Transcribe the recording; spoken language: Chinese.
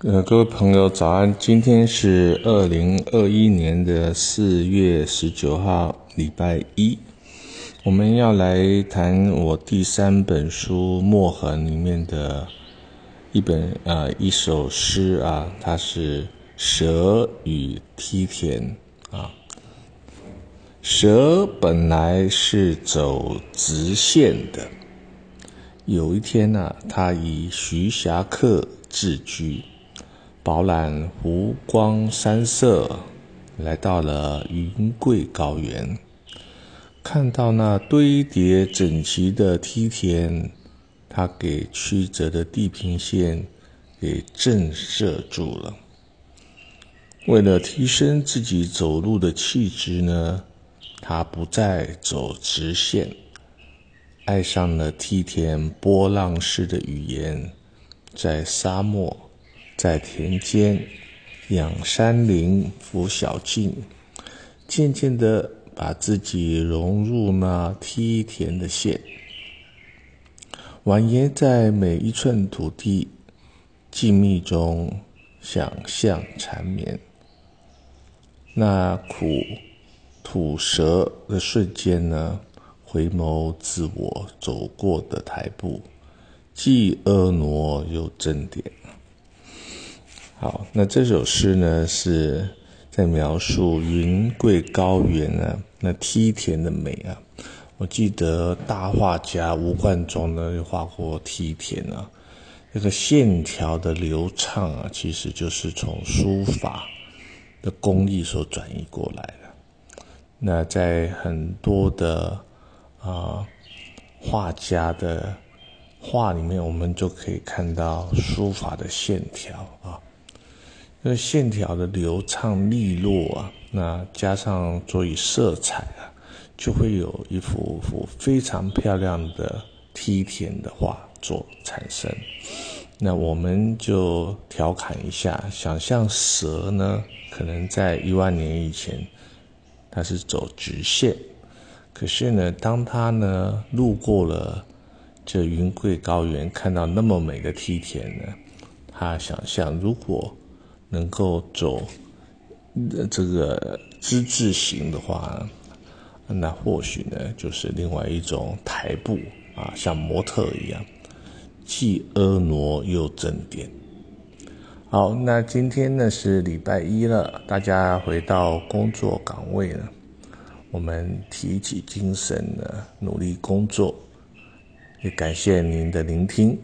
各位朋友早安，今天是2021年的4月19号礼拜一，我们要来谈我第3本书《墨痕》里面的一首诗啊，它是蛇与梯田啊。蛇本来是走直线的，有一天它以徐霞客自居，饱览湖光山色，来到了云贵高原，看到那堆叠整齐的梯田，它给曲折的地平线给震慑住了。为了提升自己走路的气质呢，它不再走直线，爱上了梯田波浪式的语言，在沙漠，在田间养山林，拂小径，渐渐地把自己融入那梯田的线，蜿蜒在每一寸土地，静谧中想象缠绵。那苦吐舌的瞬间呢，回眸自我走过的台步，既婀娜又正点。好，那这首诗呢是在描述云贵高原那梯田的美啊。我记得大画家吴冠中呢就画过梯田啊，这个线条的流畅啊，其实就是从书法的工艺所转移过来的。那在很多的画家的画里面，我们就可以看到书法的线条啊。那线条的流畅利落啊，那加上佐以色彩啊，就会有一幅非常漂亮的梯田的画作产生。那我们就调侃一下，想象蛇呢，可能在10000年以前，它是走直线，可是呢，当它呢路过了这云贵高原，看到那么美的梯田呢，它想象如果能够走这个之字形的话，那或许呢就是另外一种台步啊，像模特一样，既婀娜又正点。好，那今天呢是礼拜一了，大家回到工作岗位了，我们提起精神呢，努力工作。也感谢您的聆听。